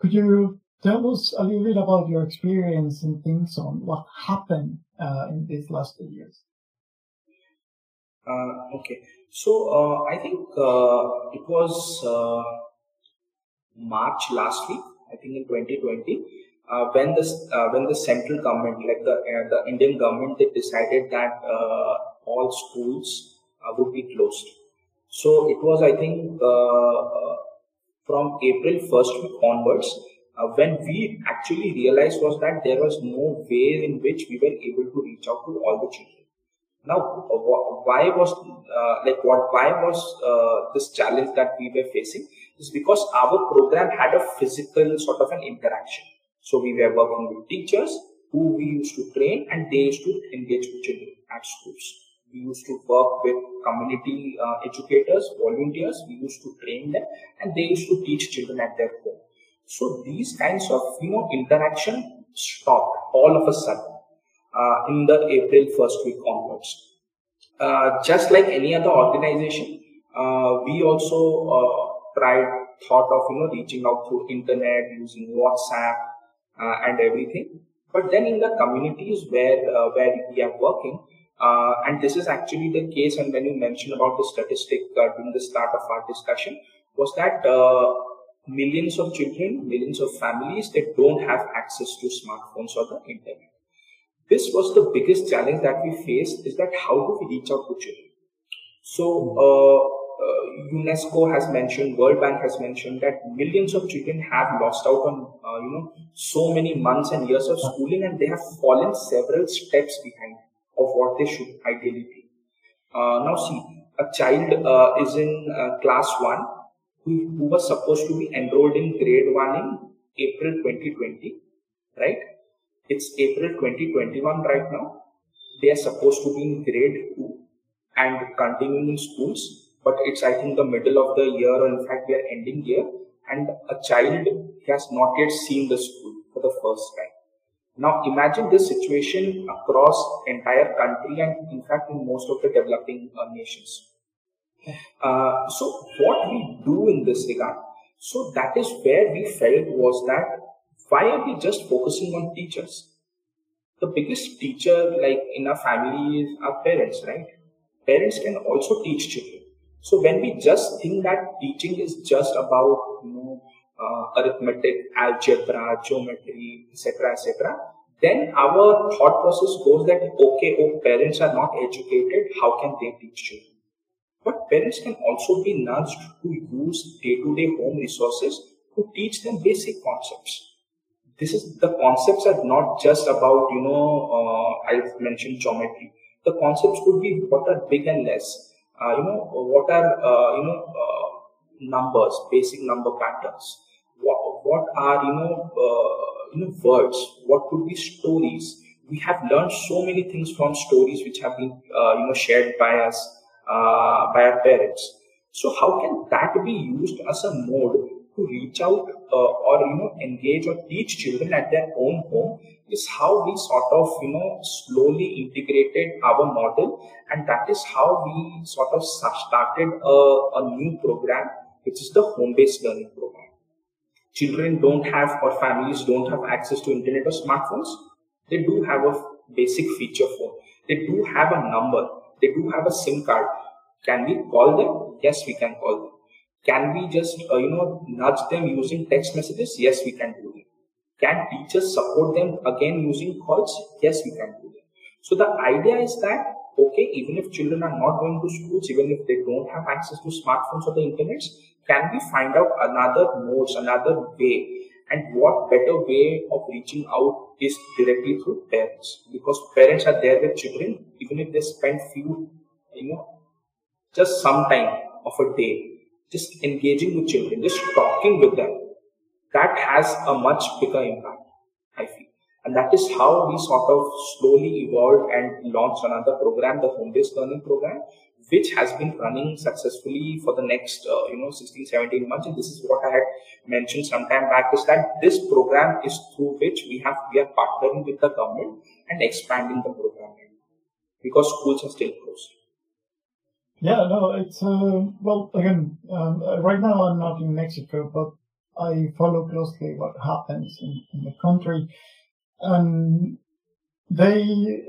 Could you tell us a little bit about your experience in Thinkzone? What happened uh, in these last two years? Uh, okay, so uh, I think uh, it was uh, March last week, I think in twenty twenty. Uh, when the uh, when the central government, like the uh, the Indian government, they decided that uh, all schools uh, would be closed. So it was, I think, uh, uh, from April first week onwards, uh, when we actually realized was that there was no way in which we were able to reach out to all the children. Now, uh, why was uh, like what? Why was uh, this challenge that we were facing? Is because our program had a physical sort of an interaction. So we were working with teachers who we used to train, and they used to engage with children at schools. We used to work with community uh, educators, volunteers. We used to train them, and they used to teach children at their home. So these kinds of you know interaction stopped all of a sudden uh, in the April first week onwards. Uh, just like any other organization, uh, we also uh, tried thought of you know reaching out through internet, using WhatsApp. Uh, and everything, but then in the communities where uh, where we are working, uh, and this is actually the case. And when you mentioned about the statistic uh, during the start of our discussion, was that uh, millions of children, millions of families, they don't have access to smartphones or the internet. This was the biggest challenge that we faced: is that how do we reach out to children? So uh, uh, UNESCO has mentioned, World Bank has mentioned that millions of children have lost out on Uh, you know, so many months and years of schooling, and they have fallen several steps behind of what they should ideally be. Uh, now see, a child uh, is in uh, class one, who, who was supposed to be enrolled in grade one in April twenty twenty, right? It's April twenty twenty-one right now. They are supposed to be in grade two and continuing in schools, but it's, I think, the middle of the year, or in fact, we are ending year, and a child has not yet seen the school for the first time. Now imagine this situation across entire country, and in fact in most of the developing uh, nations. Uh, so what we do in this regard, so that is where we felt was that why are we just focusing on teachers? The biggest teacher like in our family is our parents, right? Parents can also teach children. So when we just think that teaching is just about you know, uh, arithmetic, algebra, geometry, et cetera, et cetera, then our thought process goes that okay, oh, parents are not educated, how can they teach children? But parents can also be nudged to use day-to-day home resources to teach them basic concepts. This is the concepts are not just about you know uh, I've mentioned geometry. The concepts could be what are big and less. Uh, you know, what are, uh, you know, uh, numbers, basic number patterns, what, what are, you know, uh, you know, words, what could be stories, we have learned so many things from stories which have been, uh, you know, shared by us, uh, by our parents. So how can that be used as a mode to reach out uh, or, you know, engage or teach children at their own home is how we sort of, you know, slowly integrated our model. And that is how we sort of started a, a new program, which is the home-based learning program. Children don't have, or families don't have access to internet or smartphones. They do have a basic feature phone. They do have a number. They do have a SIM card. Can we call them? Yes, we can call them. Can we just, uh, you know, nudge them using text messages? Yes, we can do that. Can teachers support them again using calls? Yes, we can do that. So the idea is that, okay, even if children are not going to schools, even if they don't have access to smartphones or the internet, can we find out another modes, another way? And what better way of reaching out is directly through parents, because parents are there with children, even if they spend few, you know, just some time of a day, just engaging with children, just talking with them. That has a much bigger impact, I feel. And that is how we sort of slowly evolved and launched another program, the home-based learning program, which has been running successfully for the next, uh, you know, sixteen, seventeen months. And this is what I had mentioned sometime back, is that this program is through which we have, we are partnering with the government and expanding the program because schools are still closed. Yeah, no, it's, uh, well, again, um, right now I'm not in Mexico, but I follow closely what happens in, in the country. And they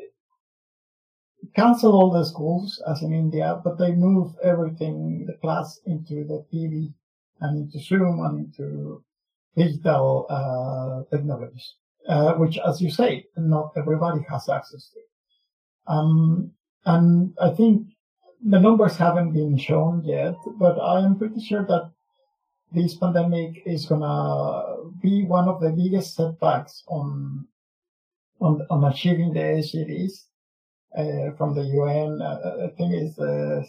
cancel all the schools, as in India, but they move everything, the class, into the T V and into Zoom and into digital uh, technologies, uh, which, as you say, not everybody has access to. Um, and I think the numbers haven't been shown yet, but I'm pretty sure that this pandemic is gonna be one of the biggest setbacks on on, on achieving the S D Gs uh, from the U N. Uh, I think it's uh,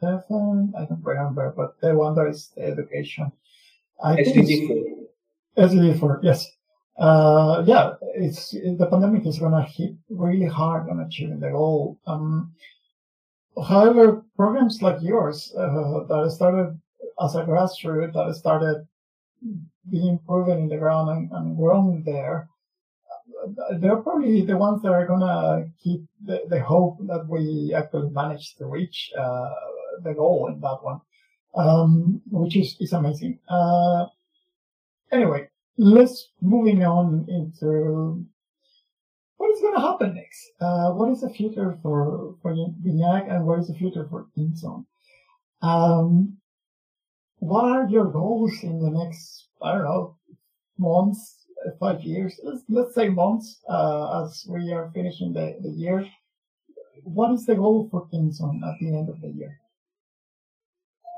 seven. I don't remember, but the one that is education. S D G four. S D G four. Yes. Uh, yeah. It's the pandemic is gonna hit really hard on achieving the goal. Um, however, programs like yours uh, that started as a grassroots that started being proven in the ground and, and grown there, they're probably the ones that are going to keep the, the hope that we actually managed to reach uh, the goal in that one, um, which is, is amazing. Uh, anyway, let's moving on into what is going to happen next. Uh, what is the future for, for Binayak, and what is the future for Thinkzone? Um What are your goals in the next, I don't know, months, five years? Let's, let's say months, uh, as we are finishing the, the year. What is the goal for Thinkzone at the end of the year?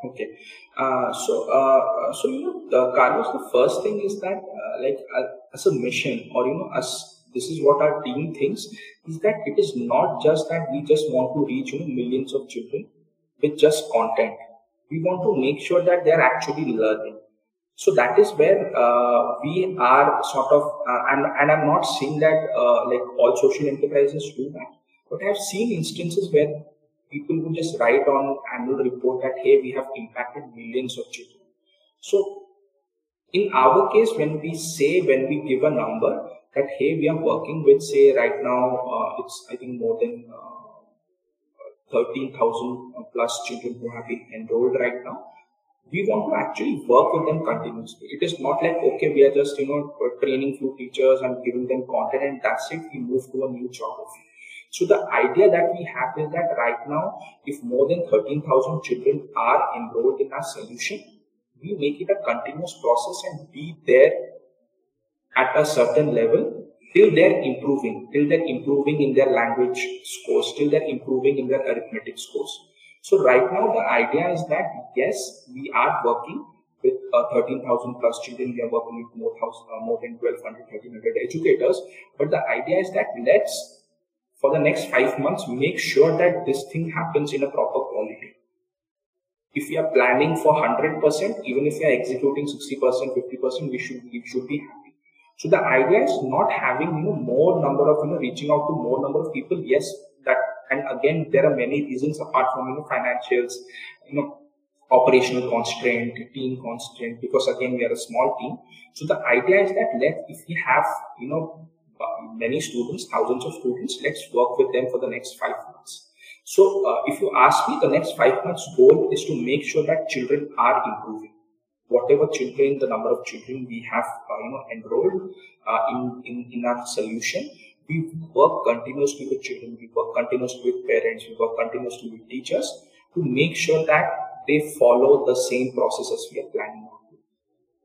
Okay. Uh, so, uh, so you know, the, Carlos, the first thing is that, uh, like, uh, as a mission, or, you know, as this is what our team thinks, is that it is not just that we just want to reach, you know, millions of children with just content. We want to make sure that they are actually learning. So that is where uh, we are sort of, uh, and, and I'm not saying that uh, like all social enterprises do that, but I've seen instances where people would just write on annual report that, hey, we have impacted millions of children. So in our case, when we say, when we give a number that, hey, we are working with, say right now, uh, it's I think more than uh, thirteen thousand plus children who have been enrolled right now, we want to actually work with them continuously. It is not like, okay, we are just, you know, training few teachers and giving them content and that's it, we move to a new geography. So the idea that we have is that right now, if more than thirteen thousand children are enrolled in our solution, we make it a continuous process and be there at a certain level till they're improving, till they're improving in their language scores, till they're improving in their arithmetic scores. So right now the idea is that, yes, we are working with uh, thirteen thousand plus children, we are working with more, uh, more than twelve hundred, thirteen hundred educators, but the idea is that let's, for the next five months, make sure that this thing happens in a proper quality. If we are planning for one hundred percent, even if we are executing sixty percent, fifty percent, we should, we should be happy. So the idea is not having, you know, more number of, you know, reaching out to more number of people. Yes, that, and again, there are many reasons apart from, you know, financials, you know, operational constraint, team constraint, because again, we are a small team. So the idea is that let, if we have, you know, many students, thousands of students, let's work with them for the next five months. So uh, if you ask me, the next five months goal is to make sure that children are improving. Whatever children, the number of children we have, uh, you know, enrolled uh, in, in, in our solution, we work continuously with children, we work continuously with parents, we work continuously with teachers to make sure that they follow the same processes we are planning on.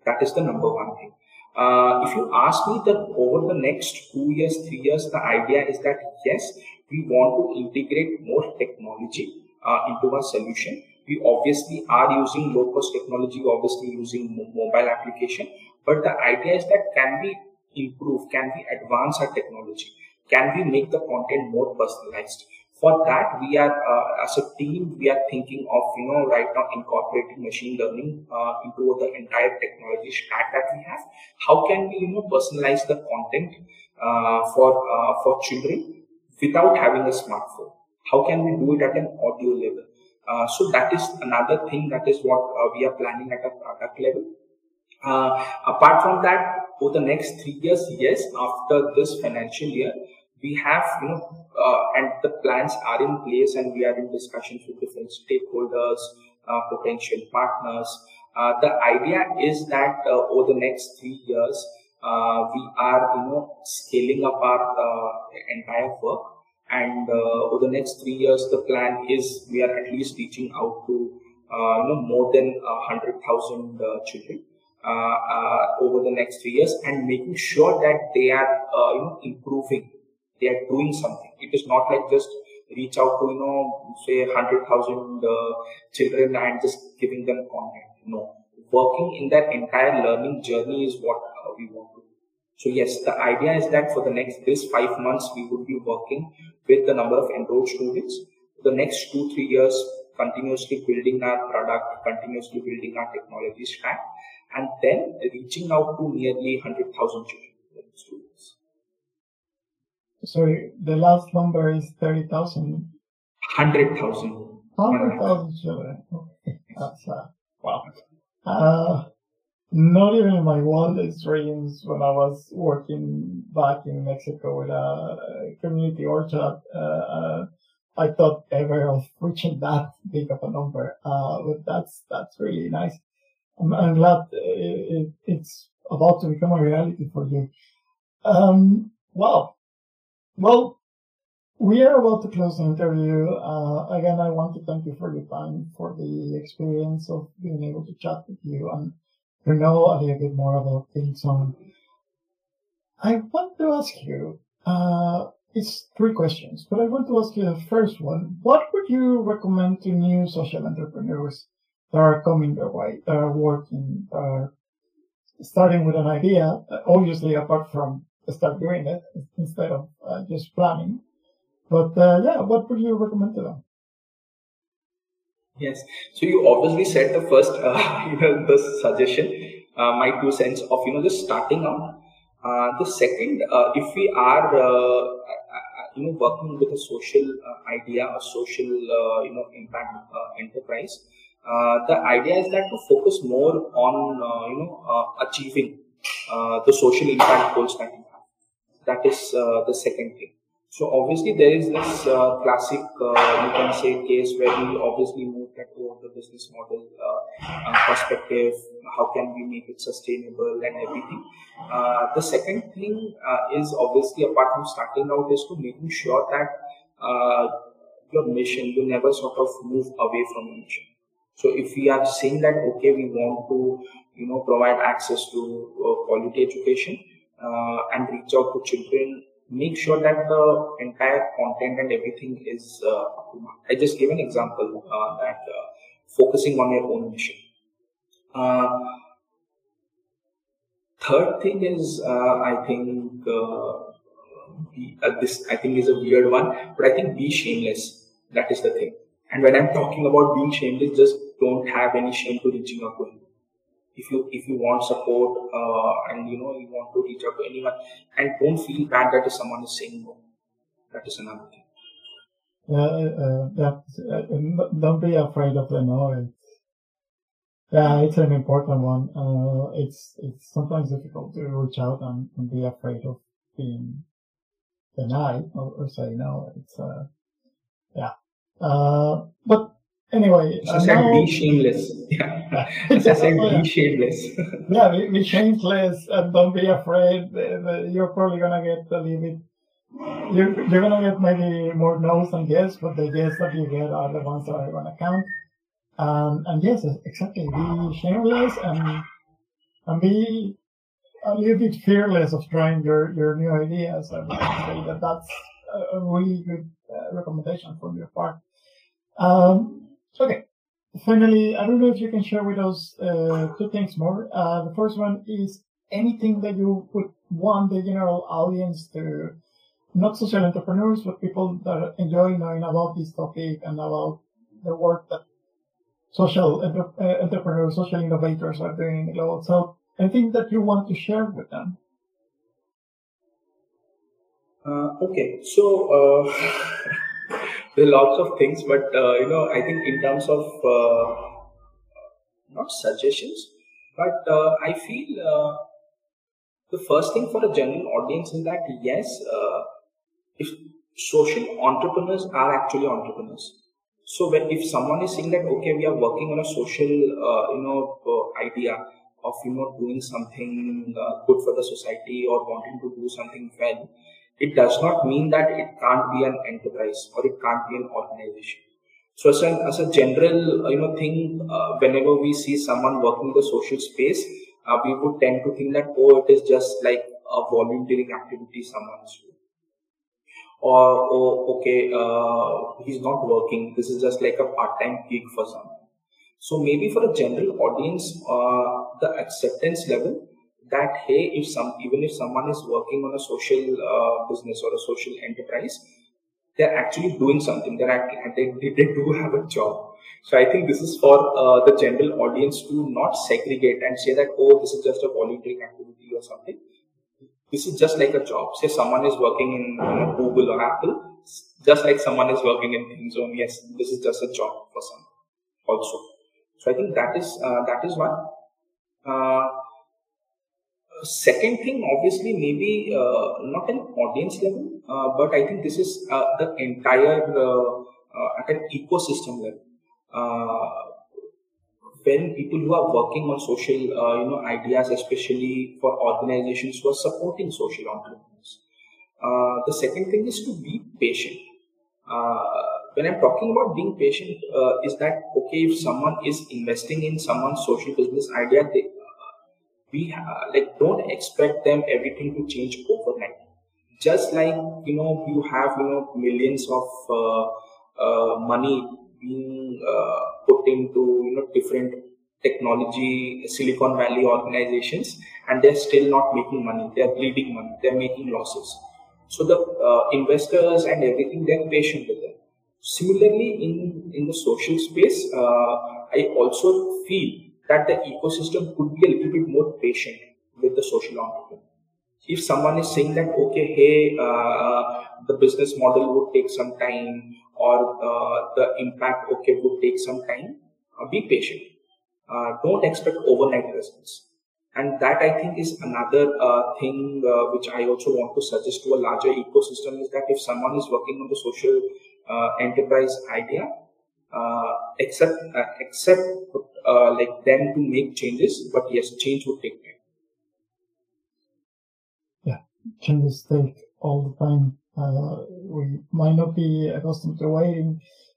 That is the number one thing. Uh, if you ask me that over the next two years, three years, the idea is that yes, we want to integrate more technology uh, into our solution. We obviously are using low-cost technology, obviously using mo mobile application, but the idea is that can we improve, can we advance our technology, can we make the content more personalized? For that, we are, uh, as a team, we are thinking of, you know, right now incorporating machine learning uh, into the entire technology stack that we have. How can we, you know, personalize the content uh, for, uh, for children without having a smartphone? How can we do it at an audio level? Uh, so that is another thing, that is what uh, we are planning at a product level. Uh, apart from that, over the next three years, yes, after this financial year, we have, you know, uh, and the plans are in place and we are in discussions with different stakeholders, uh, potential partners. Uh, the idea is that uh, over the next three years, uh, we are, you know, scaling up our uh, entire work. And uh, over the next three years, the plan is we are at least reaching out to uh, you know, more than uh, one hundred thousand uh, children uh, uh, over the next three years and making sure that they are uh, you know, improving, they are doing something. It is not like just reach out to, you know, say one hundred thousand uh, children and just giving them content. No, working in that entire learning journey is what uh, we want to do. So yes, the idea is that for the next this five months, we would be working with the number of enrolled students. The next two, three years, continuously building our product, continuously building our technology stack, and then reaching out to nearly one hundred thousand students. So the last number is thirty thousand? one hundred thousand. one hundred thousand children. Okay. That's uh, wow. Uh, Not even my wildest dreams when I was working back in Mexico with a community orchard. Uh, uh, I thought ever of reaching that big of a number. Uh, but that's, that's really nice. I'm, I'm glad it, it, it's about to become a reality for you. Um, wow. Well, we are about to close the interview. Uh, again, I want to thank you for your time, for the experience of being able to chat with you and to know a little bit more about Thinkzone. I want to ask you, uh, it's three questions, but I want to ask you the first one. What would you recommend to new social entrepreneurs that are coming their way, that are working, that are starting with an idea, obviously apart from start doing it instead of uh, just planning? But uh, yeah, what would you recommend to them? Yes. So you obviously said the first, uh, you know, the suggestion, uh, my two cents of, you know, just starting out. Uh, the second, uh, if we are, uh, you know, working with a social uh, idea or social, uh, you know, impact uh, enterprise, uh, the idea is that to focus more on, uh, you know, uh, achieving uh, the social impact goals that you have. That is uh, the second thing. So obviously there is this uh, classic, uh, you can say, case where we obviously moved toward the business model uh, perspective, how can we make it sustainable and everything. Uh, the second thing uh, is obviously apart from starting out is to making sure that uh, your mission, you never sort of move away from your mission. So if we are saying that, okay, we want to, you know, provide access to uh, quality education uh, and reach out to children, make sure that the entire content and everything is uh, up to mark. I just gave an example uh, that uh, focusing on your own mission. Uh, third thing is, uh, I think uh, be, uh, this I think is a weird one, but I think be shameless. That is the thing. And when I'm talking about being shameless, just don't have any shame to reaching out to anyone. if you if you want support uh, and you know you want to reach out to anyone, and don't feel bad that if someone is saying no. That is another thing. Yeah, uh, uh, don't be afraid of the no. Yeah, it's an important one. Uh, it's it's sometimes difficult to reach out and, and be afraid of being denied or, or say no. It's uh, yeah. Uh, but anyway, so I said now, be shameless. Yeah, as I said, be shameless. Yeah, be, be shameless and don't be afraid. You're probably gonna get a little bit. You're you're gonna get maybe more no's than yes, but the yes that you get are the ones that are gonna count. Um, and yes, exactly. Be shameless and and be a little bit fearless of trying your, your new ideas. I would say that that's a really good uh, recommendation from your part. Um, okay. Finally, I don't know if you can share with us uh, two things more. Uh, the first one is anything that you would want the general audience to, not social entrepreneurs, but people that enjoy knowing about this topic and about the work that social uh, entrepreneurs, social innovators are doing in the global south. Anything that you want to share with them? Uh, okay, so uh, there are lots of things, but uh, you know, I think in terms of uh, not suggestions, but uh, I feel uh, the first thing for a general audience is that yes, uh, if social entrepreneurs are actually entrepreneurs. So when if someone is saying that okay, we are working on a social uh, you know uh, idea of you know doing something uh, good for the society or wanting to do something well, it does not mean that it can't be an enterprise or it can't be an organization. So as a, as a general uh, you know thing, uh, whenever we see someone working in the social space, uh, we would tend to think that oh, it is just like a volunteering activity someone's doing. Or, oh, okay, uh, he's not working, this is just like a part-time gig for someone. So maybe for a general audience, uh, the acceptance level that, hey, if some, even if someone is working on a social uh, business or a social enterprise, they're actually doing something, they're act- they, they do have a job. So I think this is for uh, the general audience to not segregate and say that, oh, this is just a volunteering activity or something. This is just like a job. Say someone is working in you know, Google or Apple, just like someone is working in Thinkzone. Yes, this is just a job for some also. So I think that is uh, that is one. Uh, second thing, obviously, maybe uh, not an audience level, uh, but I think this is uh, the entire uh, uh, at an ecosystem level. Uh, When people who are working on social, uh, you know, ideas, especially for organizations who are supporting social entrepreneurs. Uh, the second thing is to be patient. Uh, when I'm talking about being patient, uh, is that okay? If someone is investing in someone's social business idea, they, uh, we uh, like don't expect them everything to change overnight. Just like you know, you have you know millions of uh, uh, money being uh, put into you know different technology Silicon Valley organizations, and they're still not making money. They're bleeding money. They're making losses. So the uh, investors and everything, they're patient with them. Similarly, in in the social space, uh, I also feel that the ecosystem could be a little bit more patient with the social entrepreneur. If someone is saying that okay, hey, uh, the business model would take some time, or uh, the impact, okay, would take some time, uh, be patient. Uh, don't expect overnight results. And that I think is another uh, thing uh, which I also want to suggest to a larger ecosystem is that if someone is working on the social uh, enterprise idea, uh, accept, uh, accept uh, like them to make changes, but yes, change would take time. Yeah, changes take all the time. Uh, we might not be accustomed to waiting,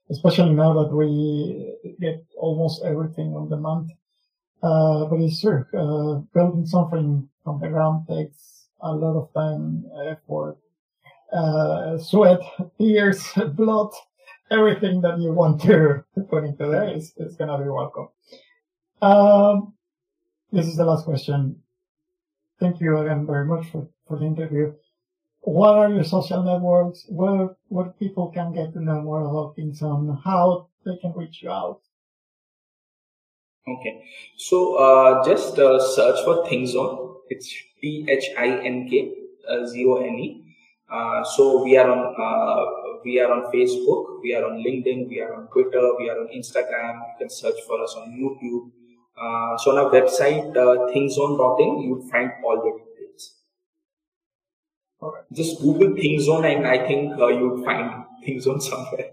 especially now that we get almost everything on demand. Uh, but it's true. Uh, building something from the ground takes a lot of time, effort, uh, sweat, tears, blood, everything that you want to put into there is, is going to be welcome. Um, this is the last question. Thank you again very much for, for the interview. What are your social networks? Where where people can get to know more about Thinkzone? How they can reach you out? Okay, so uh, just uh, search for Thinkzone. It's T H I N K Z O N E. Uh, so we are on uh, we are on Facebook, we are on LinkedIn, we are on Twitter, we are on Instagram. You can search for us on YouTube. Uh, so on our website uh, thinkzone dot in, you would find all the details. Alright. Just Google Thinkzone, and I think uh, you would find Thinkzone somewhere.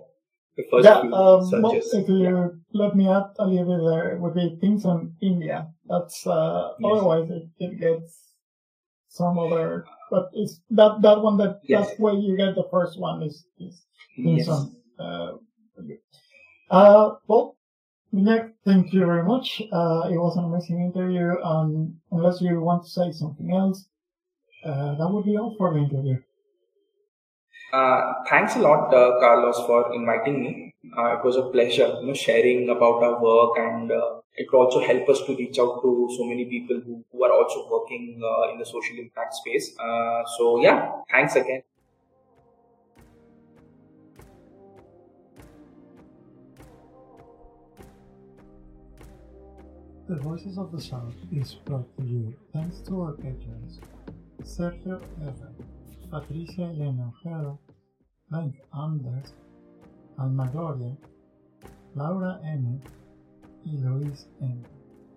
Yeah, um, well, if you yeah. let me add a little bit there, it would be things on India. That's uh, yes. Otherwise it, it gets some other, but it's that that one that yes. that's where you get the first one is is things yes. on. Uh, uh, well, Binayak, thank you very much. Uh, it was an amazing interview. Um, unless you want to say something else, uh, that would be all for the interview. Uh, thanks a lot, uh, Carlos, for inviting me. Uh, it was a pleasure, you know, sharing about our work, and uh, it could also help us to reach out to so many people who, who are also working uh, in the social impact space. Uh, so yeah, thanks again. The Voices of the South is brought to you thanks to our patrons, Sergio Herrera, Patricia Elena Ojeda, Frank Anders, Alma Gloria, Laura M, and Luis M.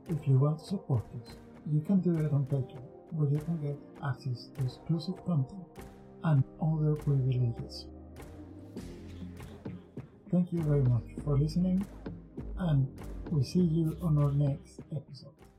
If you want to support us, you can do it on Patreon, where you can get access to exclusive content and other privileges. Thank you very much for listening, and we see you on our next episode.